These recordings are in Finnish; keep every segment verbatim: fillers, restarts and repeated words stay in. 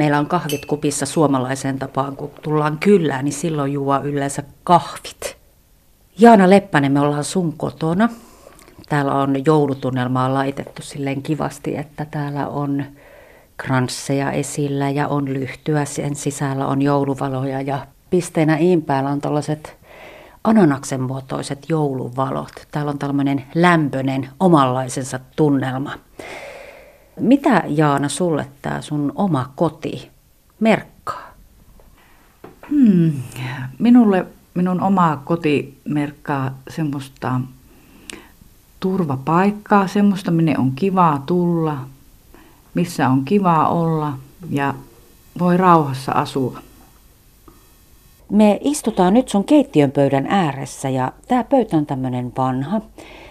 meillä on kahvit kupissa suomalaiseen tapaan, kun tullaan kylään, niin silloin juo yleensä kahvit. Jaana Leppänen, me ollaan sun kotona. Täällä on joulutunnelmaa laitettu silleen kivasti, että täällä on kransseja esillä ja on lyhtyä. Sen sisällä on jouluvaloja ja pisteinä iin päällä on tällaiset ananaksen muotoiset jouluvalot. Täällä on tällainen lämpöinen omanlaisensa tunnelma. Mitä, Jaana, sulle tämä sun oma koti merkkaa? Hmm. Minulle minun oma koti merkkaa semmoista turvapaikkaa, semmoista minne on kivaa tulla, missä on kivaa olla ja voi rauhassa asua. Me istutaan nyt sun keittiön pöydän ääressä ja tää pöytä on tämmönen vanha.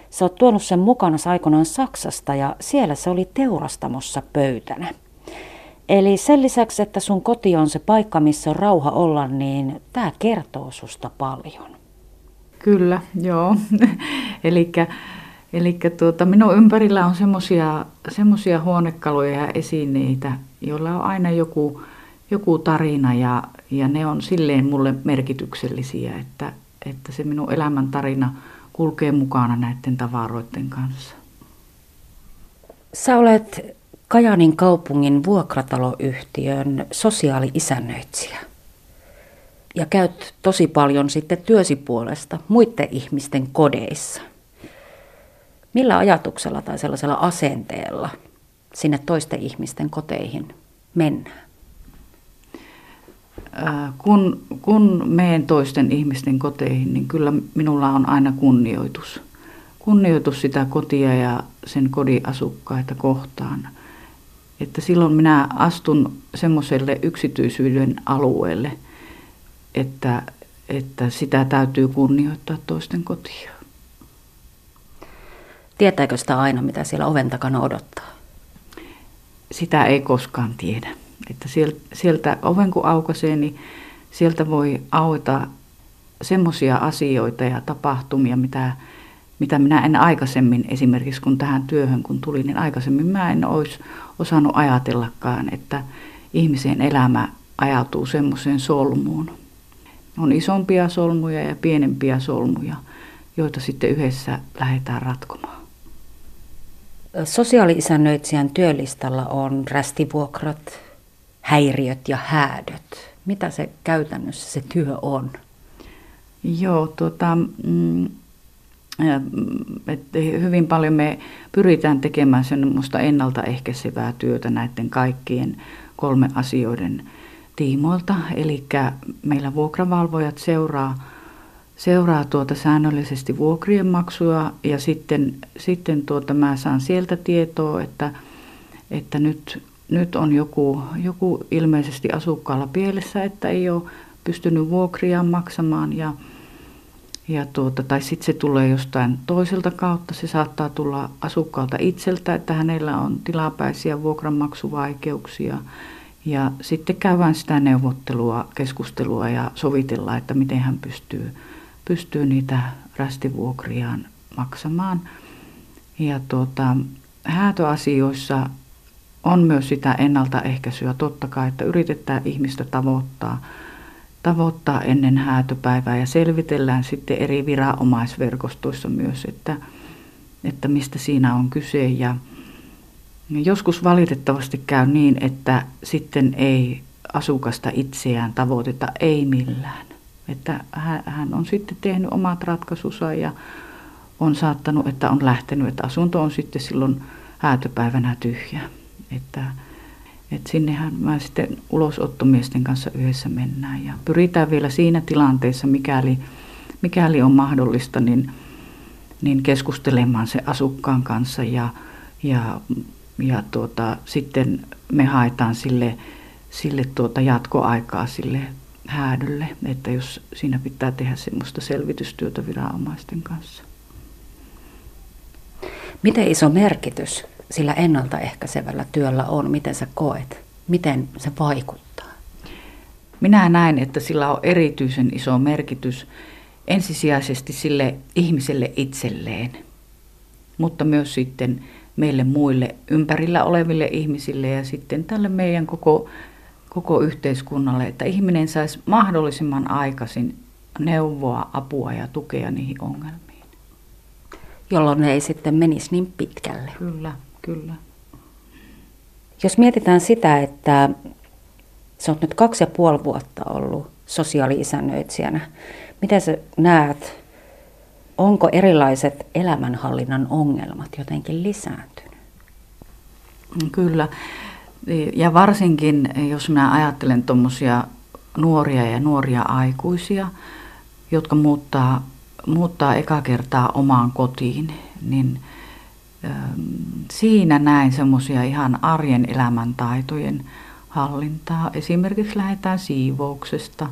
Sä oot tuonut sen mukana aikoinaan Saksasta ja siellä se oli teurastamossa pöytänä. Eli sen lisäksi, että sun koti on se paikka, missä on rauha olla, niin tää kertoo susta paljon. Kyllä, joo. Elikkä, elikkä tuota, minun ympärillä on semmoisia huonekaluja ja esineitä, joilla on aina joku, joku tarina ja, ja ne on silleen mulle merkityksellisiä, että, että se minun elämän tarina kulkee mukana näiden tavaroiden kanssa. Sä olet Kajaanin kaupungin vuokrataloyhtiön sosiaali-isännöitsijä ja käyt tosi paljon sitten työsi puolesta muiden ihmisten kodeissa. Millä ajatuksella tai sellaisella asenteella sinne toisten ihmisten koteihin mennään? Kun, kun menen toisten ihmisten koteihin, niin kyllä minulla on aina kunnioitus. Kunnioitus sitä kotia ja sen kodin asukkaita kohtaan. Että silloin minä astun semmoiselle yksityisyyden alueelle, että, että sitä täytyy kunnioittaa toisten kotia. Tietääkö sitä aina, mitä siellä oven takana odottaa? Sitä ei koskaan tiedä. Että sieltä oven kun aukaisee, niin sieltä voi aueta semmoisia asioita ja tapahtumia, mitä, mitä minä en aikaisemmin, esimerkiksi kun tähän työhön kun tulin, niin aikaisemmin minä en olisi osannut ajatellakaan, että ihmisen elämä ajautuu semmoiseen solmuun. On isompia solmuja ja pienempiä solmuja, joita sitten yhdessä lähdetään ratkomaan. Sosiaali-isännöitsijän työlistalla on rästivuokrat, häiriöt ja häädöt. Mitä se käytännössä se työ on? Joo, tuota, mm, hyvin paljon me pyritään tekemään semmoista ennaltaehkäisevää työtä näiden kaikkien kolmen asioiden tiimoilta. Eli meillä vuokravalvojat seuraa, seuraa tuota säännöllisesti vuokrien maksua ja sitten, sitten tuota, mä saan sieltä tietoa, että, että nyt Nyt on joku, joku ilmeisesti asukkaalla pielessä, että ei ole pystynyt vuokriaan maksamaan ja, ja tuota, tai sitten se tulee jostain toiselta kautta. Se saattaa tulla asukkaalta itseltä, että hänellä on tilapäisiä vuokranmaksuvaikeuksia ja sitten käydään sitä neuvottelua, keskustelua ja sovitellaan, että miten hän pystyy, pystyy niitä rästivuokriaan maksamaan. Ja tuota, häätöasioissa on myös sitä ennaltaehkäisyä totta kai, että yritetään ihmistä tavoittaa, tavoittaa ennen häätöpäivää ja selvitellään sitten eri viranomaisverkostoissa myös, että, että mistä siinä on kyse. Ja joskus valitettavasti käy niin, että sitten ei asukasta itseään tavoiteta, ei millään. Että hän on sitten tehnyt omat ratkaisunsa ja on saattanut, että on lähtenyt, että asunto on sitten silloin häätöpäivänä tyhjä. Että, että sinnehän mä sitten ulosottomiesten kanssa yhdessä mennään ja pyritään vielä siinä tilanteessa, mikäli, mikäli on mahdollista, niin, niin keskustelemaan se asukkaan kanssa ja, ja, ja tuota, sitten me haetaan sille, sille tuota jatkoaikaa sille häädölle, että jos siinä pitää tehdä semmoista selvitystyötä viranomaisten kanssa. Miten iso merkitys sillä ennaltaehkäisevällä työllä on? Miten sä koet? Miten se vaikuttaa? Minä näen, että sillä on erityisen iso merkitys ensisijaisesti sille ihmiselle itselleen, mutta myös sitten meille muille ympärillä oleville ihmisille ja sitten tälle meidän koko koko yhteiskunnalle, että ihminen saisi mahdollisimman aikaisin neuvoa, apua ja tukea niihin ongelmiin. Jolloin ne ei sitten menisi niin pitkälle. Kyllä, kyllä. Jos mietitään sitä, että sä oot nyt kaksi ja puoli vuotta ollut sosiaali-isännöitsijänä, miten sä näet, onko erilaiset elämänhallinnan ongelmat jotenkin lisääntynyt? Kyllä. Ja varsinkin, jos minä ajattelen tuommoisia nuoria ja nuoria aikuisia, jotka muuttaa, muuttaa eka kertaa omaan kotiin, niin siinä näin semmoisia ihan arjen elämäntaitojen hallintaa. Esimerkiksi lähdetään siivouksesta,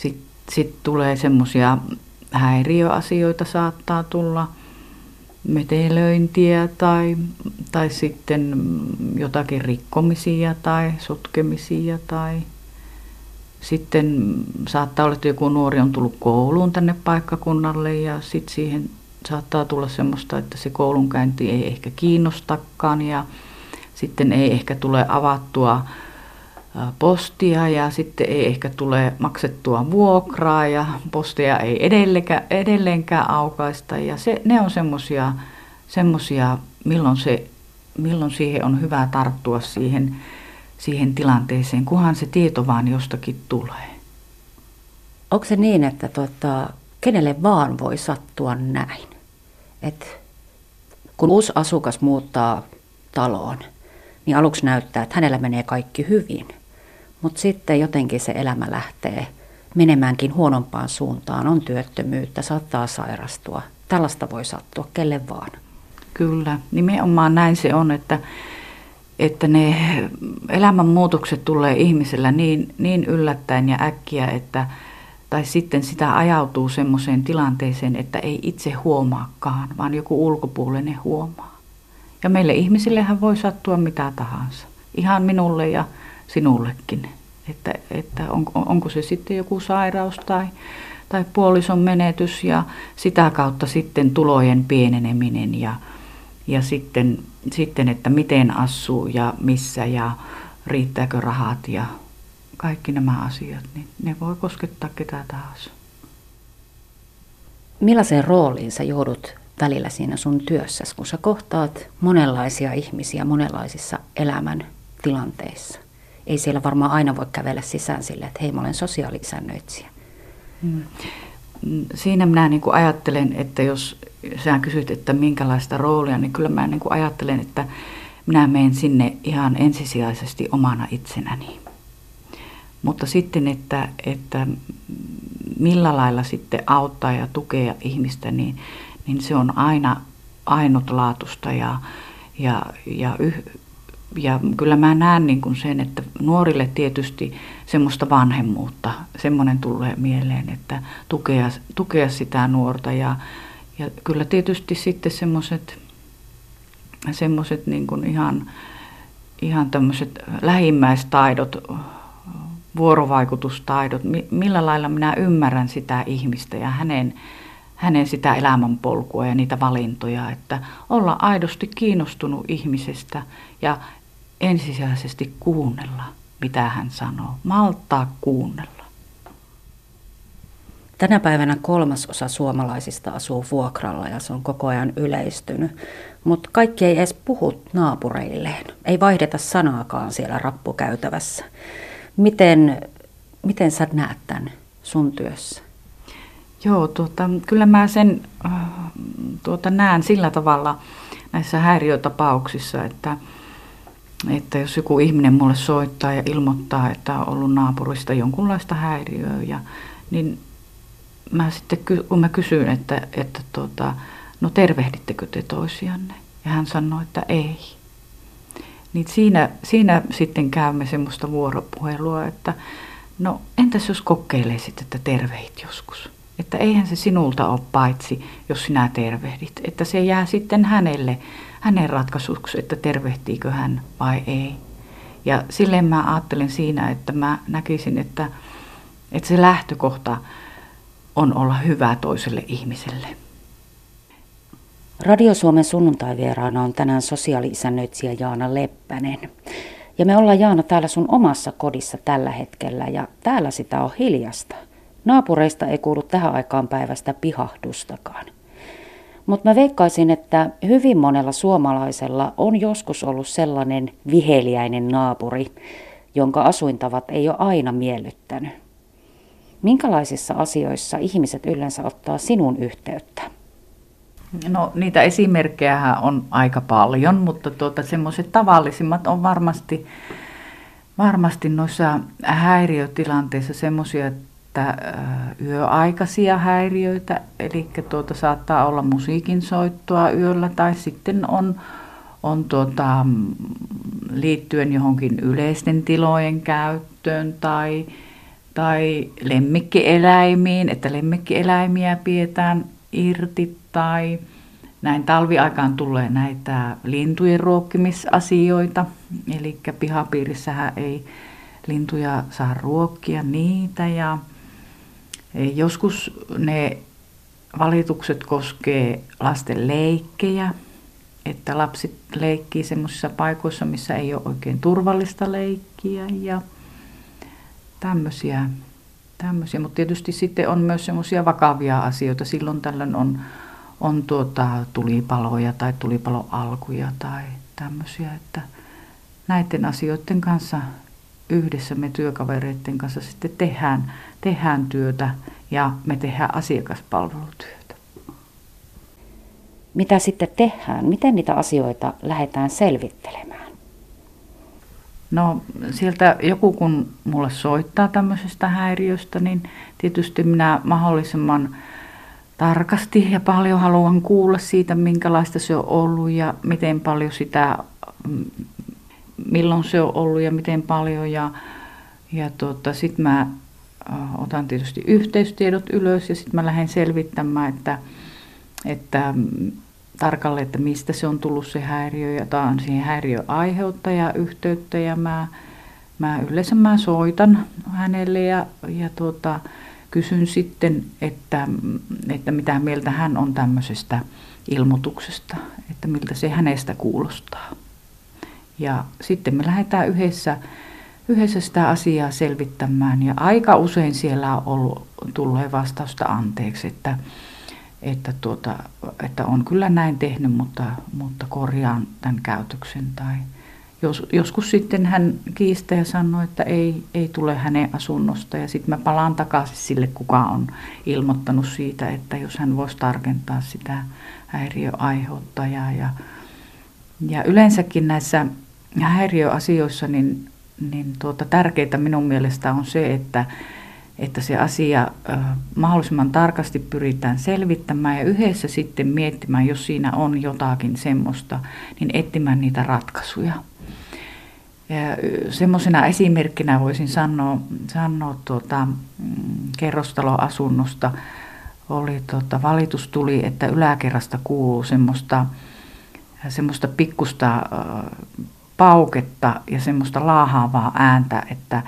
sitten sit tulee semmoisia häiriöasioita saattaa tulla, metelöintiä tai, tai sitten jotakin rikkomisia tai sotkemisia tai sitten saattaa olla, että joku nuori on tullut kouluun tänne paikkakunnalle ja sitten siihen saattaa tulla semmoista, että se koulunkäynti ei ehkä kiinnostakaan ja sitten ei ehkä tule avattua postia ja sitten ei ehkä tule maksettua vuokraa ja postia ei edelleenkään aukaista. Ja se, ne on semmoisia, semmosia, milloin, se, milloin siihen on hyvä tarttua siihen, siihen tilanteeseen, kunhan se tieto vaan jostakin tulee. Onko se niin, että tuota, kenelle vaan voi sattua näin? Et kun uusi asukas muuttaa taloon, niin aluksi näyttää, että hänellä menee kaikki hyvin. Mutta sitten jotenkin se elämä lähtee menemäänkin huonompaan suuntaan. On työttömyyttä, saattaa sairastua. Tällaista voi sattua kelle vaan. Kyllä, nimenomaan näin se on, että, että ne elämänmuutokset tulee ihmisellä niin, niin yllättäen ja äkkiä, että, tai sitten sitä ajautuu semmoiseen tilanteeseen, että ei itse huomaakaan, vaan joku ulkopuolinen huomaa. Ja meille ihmisillehän voi sattua mitä tahansa. Ihan minulle ja sinullekin. Että, että on, onko se sitten joku sairaus tai, tai puolison menetys ja sitä kautta sitten tulojen pieneneminen ja, ja sitten, sitten, että miten asuu ja missä ja riittääkö rahat ja kaikki nämä asiat, niin ne voi koskettaa ketä tahansa. Millaiseen rooliin sä joudut välillä siinä sun työssäsi, kun sä kohtaat monenlaisia ihmisiä monenlaisissa elämän tilanteissa? Ei siellä varmaan aina voi kävellä sisään sille, että hei, mä olen sosiaali-isännöitsijä. Siinä minä niin kuin ajattelen, että jos sä kysyt, että minkälaista roolia, niin kyllä mä niin kuin ajattelen, että minä menen sinne ihan ensisijaisesti omana itsenäni. Mutta sitten, että, että millä lailla sitten auttaa ja tukea ihmistä, niin niin se on aina ainutlaatuista ja, ja, ja, yh, ja kyllä mä näen niin kuin sen, että nuorille tietysti semmoista vanhemmuutta, semmoinen tulee mieleen, että tukea, tukea sitä nuorta ja, ja kyllä tietysti sitten semmoiset semmoiset niin kuin ihan, ihan tämmöiset lähimmäistaidot, vuorovaikutustaidot, millä lailla minä ymmärrän sitä ihmistä ja hänen hänen sitä elämänpolkua ja niitä valintoja, että olla aidosti kiinnostunut ihmisestä ja ensisijaisesti kuunnella, mitä hän sanoo. Malttaa kuunnella. Tänä päivänä kolmasosa suomalaisista asuu vuokralla ja se on koko ajan yleistynyt, mutta kaikki ei edes puhu naapureilleen. Ei vaihdeta sanaakaan siellä rappukäytävässä. Miten, miten sä näet tämän sun työssä? Joo, tuota, kyllä mä sen tuota, näen sillä tavalla näissä häiriötapauksissa, että, että jos joku ihminen mulle soittaa ja ilmoittaa, että on ollut naapurista jonkunlaista häiriöä, ja, niin mä sitten, kun mä kysyn, että, että tuota, no tervehdittekö te toisianne? Ja hän sanoo, että ei. Niin siinä, siinä sitten käymme semmoista vuoropuhelua, että no entäs jos kokeileisit, että tervehit joskus? Että eihän se sinulta ole paitsi, jos sinä tervehdit. Että se jää sitten hänelle, hänen ratkaisuksi, että tervehtiikö hän vai ei. Ja silleen mä ajattelen siinä, että mä näkisin, että, että se lähtökohta on olla hyvä toiselle ihmiselle. Radio Suomen sunnuntai-vieraana on tänään sosiaali-isännöitsijä Jaana Leppänen. Ja me ollaan, Jaana, täällä sun omassa kodissa tällä hetkellä ja täällä sitä on hiljasta. Naapureista ei kuulu tähän aikaan päivästä pihahdustakaan. Mutta mä veikkaisin, että hyvin monella suomalaisella on joskus ollut sellainen viheliäinen naapuri, jonka asuintavat ei ole aina miellyttänyt. Minkälaisissa asioissa ihmiset yleensä ottaa sinun yhteyttä? No, niitä esimerkkejä on aika paljon, mutta tuota, semmoiset tavallisimmat on varmasti, varmasti noissa häiriötilanteissa semmoisia, että yöaikaisia häiriöitä, eli tuota, saattaa olla musiikin soittoa yöllä tai sitten on, on tuota, liittyen johonkin yleisten tilojen käyttöön tai, tai lemmikkieläimiin, että lemmikkieläimiä pidetään irti. Tai näin talviaikaan tulee näitä lintujen ruokkimisasioita, eli pihapiirissähän ei lintuja saa ruokkia niitä. Ja joskus ne valitukset koskee lasten leikkejä, että lapset leikkii semmoisissa paikoissa, missä ei ole oikein turvallista leikkiä ja tämmöisiä. tämmöisiä. Mutta tietysti sitten on myös semmoisia vakavia asioita, silloin tällöin on... On tuota, tulipaloja tai tulipalon alkuja tai tämmöisiä, että näiden asioiden kanssa yhdessä me työkavereiden kanssa sitten tehdään, tehdään työtä ja me tehdään asiakaspalvelutyötä. Mitä sitten tehdään? Miten niitä asioita lähdetään selvittelemään? No sieltä joku kun mulle soittaa tämmöisestä häiriöstä, niin tietysti minä mahdollisimman tarkasti ja paljon haluan kuulla siitä, minkälaista se on ollut ja miten paljon sitä, milloin se on ollut ja miten paljon. Ja, ja tuota, sitten mä otan tietysti yhteystiedot ylös ja sitten mä lähden selvittämään, että, että tarkalleen, että mistä se on tullut se häiriö ja tämä on siihen häiriön aiheuttaja yhteyttä. Ja mä, mä yleensä mä soitan hänelle ja, ja tuota... Kysyn sitten, että, että mitä mieltä hän on tämmöisestä ilmoituksesta, että miltä se hänestä kuulostaa. Ja sitten me lähdetään yhdessä, yhdessä sitä asiaa selvittämään ja aika usein siellä on ollut, tulee vastausta anteeksi, että, että, tuota, että on kyllä näin tehnyt, mutta, mutta korjaan tämän käytöksen. Tai Jos, joskus sitten hän kiistää ja sanoo, että ei, ei tule hänen asunnosta ja sitten mä palaan takaisin sille, kuka on ilmoittanut siitä, että jos hän voisi tarkentaa sitä häiriöaiheuttajaa. Ja, ja yleensäkin näissä häiriöasioissa niin, niin tuota, tärkeintä minun mielestä on se, että, että se asia äh, mahdollisimman tarkasti pyritään selvittämään ja yhdessä sitten miettimään, jos siinä on jotakin semmoista, niin etsimään niitä ratkaisuja. Ja semmoisena esimerkkinä voisin sanoa, sanoa tuota, kerrostaloasunnosta oli tuota, valitus tuli, että yläkerrasta kuuluu semmoista, semmoista pikkusta äh, pauketta ja semmoista laahaavaa ääntä, että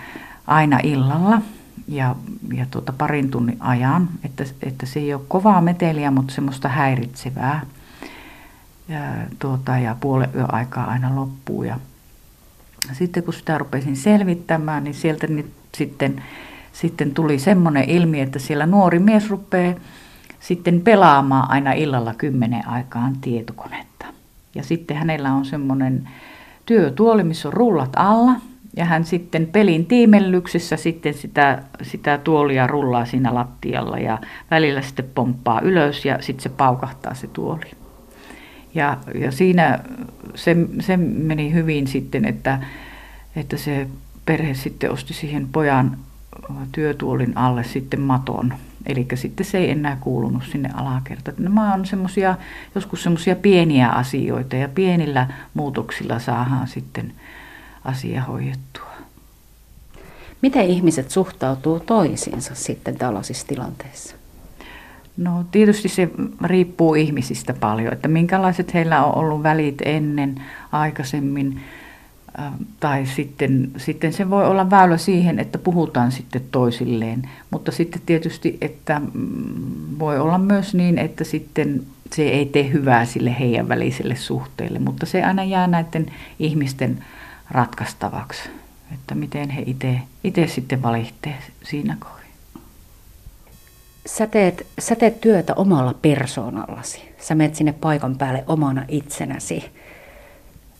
aina illalla ja, ja tuota, parin tunnin ajan, että, että se ei ole kovaa meteliä, mutta semmoista häiritsevää ja, tuota, ja puolen yön aikaa aina loppuu ja sitten kun sitä rupesin selvittämään, niin sieltä nyt sitten, sitten tuli semmoinen ilmi, että siellä nuori mies rupeaa sitten pelaamaan aina illalla kymmenen aikaan tietokonetta. Ja sitten hänellä on semmoinen työtuoli, missä on rullat alla. Ja hän sitten pelin tiimellyksessä sitten sitä, sitä tuolia rullaa siinä lattialla ja välillä sitten pomppaa ylös ja sitten se paukahtaa se tuoli. Ja, ja siinä se, se meni hyvin sitten, että, että se perhe sitten osti siihen pojan työtuolin alle sitten maton. Eli sitten se ei enää kuulunut sinne alakertaan. Nämä on semmosia, joskus semmoisia pieniä asioita ja pienillä muutoksilla saadaan sitten asia hoidettua. Miten ihmiset suhtautuu toisiinsa sitten tällaisissa tilanteissa? No tietysti se riippuu ihmisistä paljon, että minkälaiset heillä on ollut välit ennen, aikaisemmin, äh, tai sitten, sitten se voi olla väylä siihen, että puhutaan sitten toisilleen. Mutta sitten tietysti, että mm, voi olla myös niin, että sitten se ei tee hyvää sille heidän väliselle suhteelle, mutta se aina jää näiden ihmisten ratkaistavaksi, että miten he itse sitten valittee siinä kohdassa. Sä teet, sä teet työtä omalla persoonallasi. Sä menet sinne paikan päälle omana itsenäsi.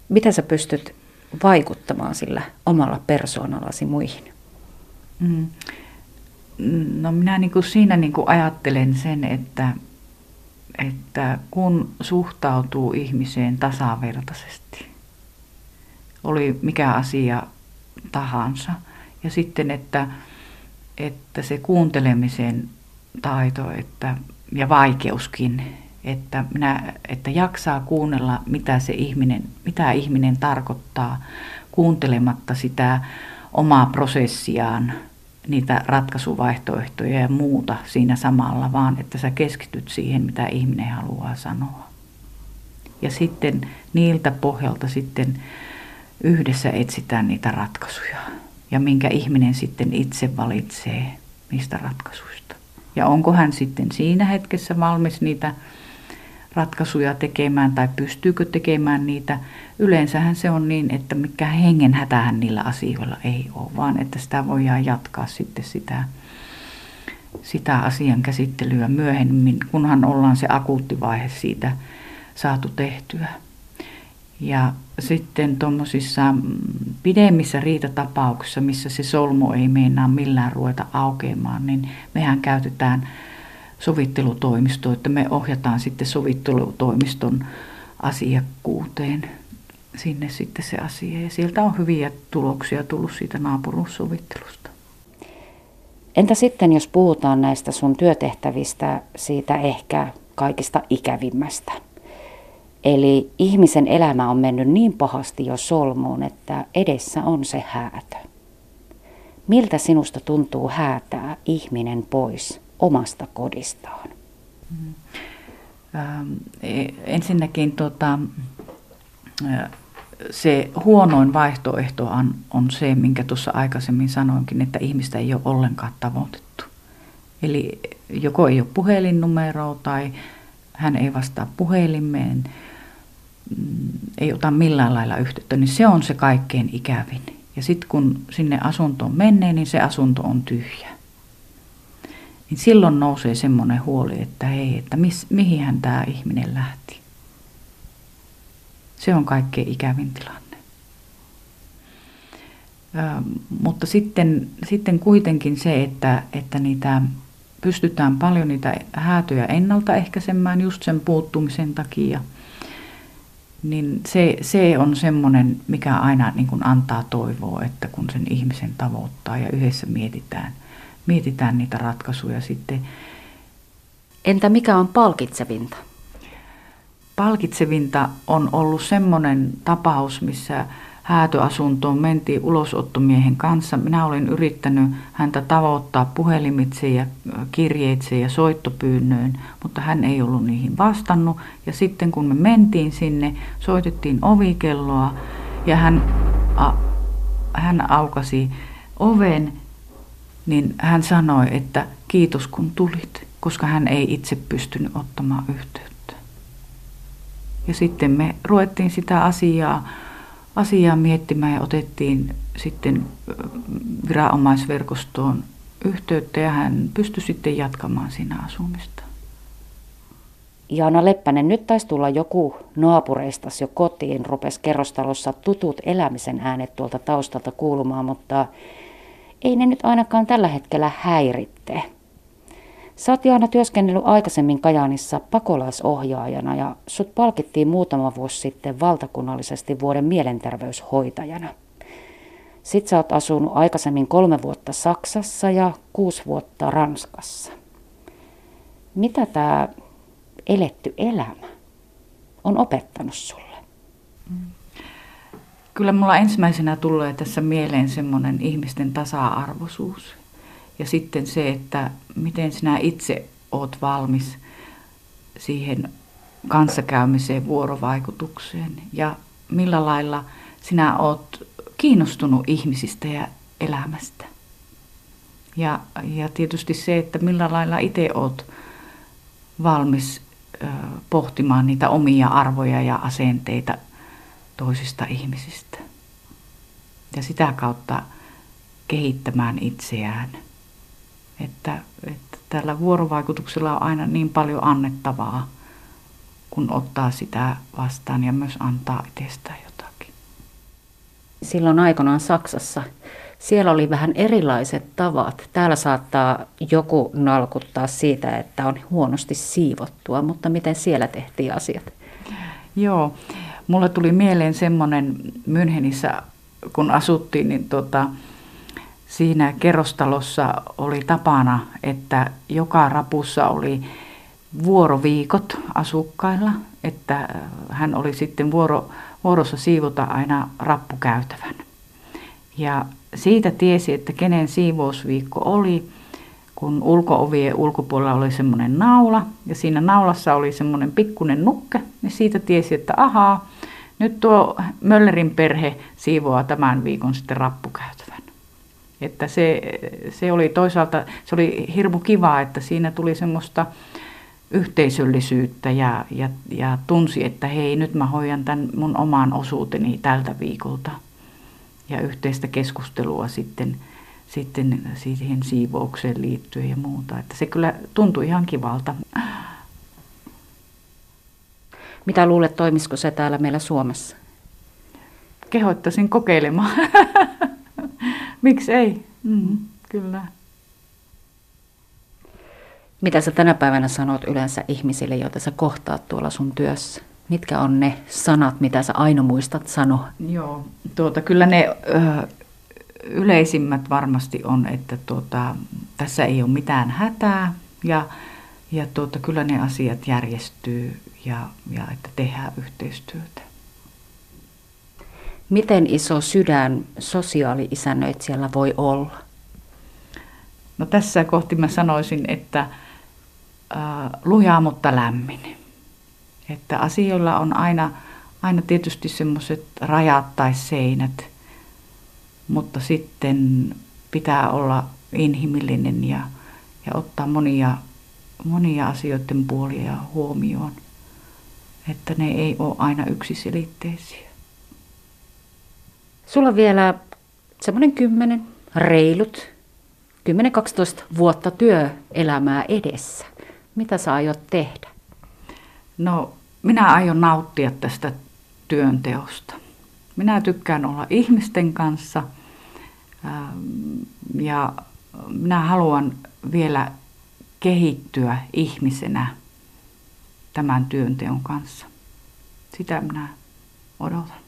Mitä sä pystyt vaikuttamaan sillä omalla persoonallasi muihin? Mm. No minä niin kuin siinä niin kuin ajattelen sen, että, että kun suhtautuu ihmiseen tasavertaisesti, oli mikä asia tahansa, ja sitten, että, että se kuuntelemisen taito että, ja vaikeuskin, että, minä, että jaksaa kuunnella, mitä, se ihminen, mitä ihminen tarkoittaa, kuuntelematta sitä omaa prosessiaan, niitä ratkaisuvaihtoehtoja ja muuta siinä samalla, vaan että sä keskityt siihen, mitä ihminen haluaa sanoa. Ja sitten niiltä pohjalta sitten yhdessä etsitään niitä ratkaisuja ja minkä ihminen sitten itse valitsee niistä ratkaisuista. Ja onko hän sitten siinä hetkessä valmis niitä ratkaisuja tekemään tai pystyykö tekemään niitä. Yleensähän se on niin, että mikään hengen hätähän niillä asioilla ei ole, vaan että sitä voidaan jatkaa sitten sitä, sitä asian käsittelyä myöhemmin, kunhan ollaan se akuuttivaihe siitä saatu tehtyä. Ja sitten tuommoisissa pidemmissä riitatapauksissa, missä se solmu ei meinaa millään ruveta aukeamaan, niin mehän käytetään sovittelutoimisto, että me ohjataan sitten sovittelutoimiston asiakkuuteen sinne sitten se asia. Ja sieltä on hyviä tuloksia tullut siitä naapuruussovittelusta. Entä sitten, jos puhutaan näistä sun työtehtävistä, siitä ehkä kaikista ikävimmästä? Eli ihmisen elämä on mennyt niin pahasti jo solmuun, että edessä on se häätö. Miltä sinusta tuntuu häätää ihminen pois omasta kodistaan? Mm. Ähm, ensinnäkin tota, se huonoin vaihtoehto on, on se, minkä tuossa aikaisemmin sanoinkin, että ihmistä ei ole ollenkaan tavoitettu. Eli joko ei ole puhelinnumeroa tai hän ei vastaa puhelimeen, ei ota millään lailla yhteyttä, niin se on se kaikkein ikävin. Ja sitten kun sinne asuntoon menee, niin se asunto on tyhjä. Niin silloin nousee semmoinen huoli, että hei, että mis, mihinhän tämä ihminen lähti. Se on kaikkein ikävin tilanne. Ö, mutta sitten, sitten kuitenkin se, että, että niitä pystytään paljon niitä häätöjä ennaltaehkäisemään just sen puuttumisen takia, niin se, se on semmoinen, mikä aina niin kuin antaa toivoa, että kun sen ihmisen tavoittaa ja yhdessä mietitään, mietitään niitä ratkaisuja sitten. Entä mikä on palkitsevinta? Palkitsevinta on ollut semmoinen tapaus, missä häätöasuntoon mentiin ulosottomiehen kanssa. Minä olin yrittänyt häntä tavoittaa puhelimitse ja kirjeitse ja soittopyynnöin, mutta hän ei ollut niihin vastannut. Ja sitten kun me mentiin sinne, soitettiin ovikelloa ja hän, a, hän aukasi oven, niin hän sanoi, että kiitos kun tulit, koska hän ei itse pystynyt ottamaan yhteyttä. Ja sitten me ruvettiin sitä asiaa, asiaa miettimään ja otettiin sitten viranomaisverkostoon yhteyttä ja hän pystyi sitten jatkamaan siinä asumista. Jaana Leppänen, nyt taisi tulla joku naapureistas jo kotiin, rupesi kerrostalossa tutut elämisen äänet tuolta taustalta kuulumaan, mutta ei ne nyt ainakaan tällä hetkellä häiritte. Sä oot, Jaana, työskennellyt aikaisemmin Kajaanissa pakolaisohjaajana ja sut palkittiin muutama vuosi sitten valtakunnallisesti vuoden mielenterveyshoitajana. Sit sä oot asunut aikaisemmin kolme vuotta Saksassa ja kuusi vuotta Ranskassa. Mitä tää eletty elämä on opettanut sulle? Kyllä mulla ensimmäisenä tulee tässä mieleen semmoinen ihmisten tasa-arvoisuus. Ja sitten se, että miten sinä itse oot valmis siihen kanssakäymiseen, vuorovaikutukseen ja millä lailla sinä oot kiinnostunut ihmisistä ja elämästä. Ja, ja tietysti se, että millä lailla itse oot valmis ö, pohtimaan niitä omia arvoja ja asenteita toisista ihmisistä. ja sitä kautta kehittämään itseään. Että, että tällä vuorovaikutuksella on aina niin paljon annettavaa, kun ottaa sitä vastaan ja myös antaa itsestään jotakin. Silloin aikanaan Saksassa siellä oli vähän erilaiset tavat. Täällä saattaa joku nalkuttaa siitä, että on huonosti siivottua, mutta miten siellä tehtiin asiat? Joo, mulla tuli mieleen semmoinen Münchenissä, kun asuttiin, niin tuota, siinä kerrostalossa oli tapana, että joka rapussa oli vuoroviikot asukkailla, että hän oli sitten vuoro, vuorossa siivota aina rappukäytävän. Ja siitä tiesi, että kenen siivousviikko oli, kun ulko-ovien ulkopuolella oli semmoinen naula, ja siinä naulassa oli semmoinen pikkunen nukke, niin siitä tiesi, että ahaa, nyt tuo Möllerin perhe siivoaa tämän viikon sitten rappukäytävän. Että se, se oli toisaalta, se oli hirmu kivaa, että siinä tuli semmoista yhteisöllisyyttä ja, ja, ja tunsi, että hei, nyt mä hoidan tämän mun oman osuuteni tältä viikolta. Ja yhteistä keskustelua sitten, sitten siihen siivoukseen liittyen ja muuta. Että se kyllä tuntui ihan kivalta. Mitä luulet, toimisiko se täällä meillä Suomessa? Kehottaisin kokeilemaan. Miksi ei? Mm, kyllä. Mitä sä tänä päivänä sanot yleensä ihmisille, joita sä kohtaat tuolla sun työssä? Mitkä on ne sanat, mitä sä aina muistat sanoa? Joo, tuota, kyllä ne ö, yleisimmät varmasti on, että tuota, tässä ei ole mitään hätää ja, ja tuota, kyllä ne asiat järjestyy ja, ja että tehdään yhteistyötä. Miten iso sydän sosiaali-isännöitsijällä voi olla? No tässä kohti mä sanoisin, että ö, lujaa, mutta lämmin. Että asioilla on aina, aina tietysti semmoiset rajat tai seinät, mutta sitten pitää olla inhimillinen ja, ja ottaa monia, monia asioiden puolia huomioon, että ne ei ole aina yksiselitteisiä. Sulla on vielä semmoinen kymmenen, reilut, kymmenen kaksitoista vuotta työelämää edessä. Mitä sä aiot tehdä? No, minä aion nauttia tästä työnteosta. Minä tykkään olla ihmisten kanssa ja minä haluan vielä kehittyä ihmisenä tämän työnteon kanssa. Sitä minä odotan.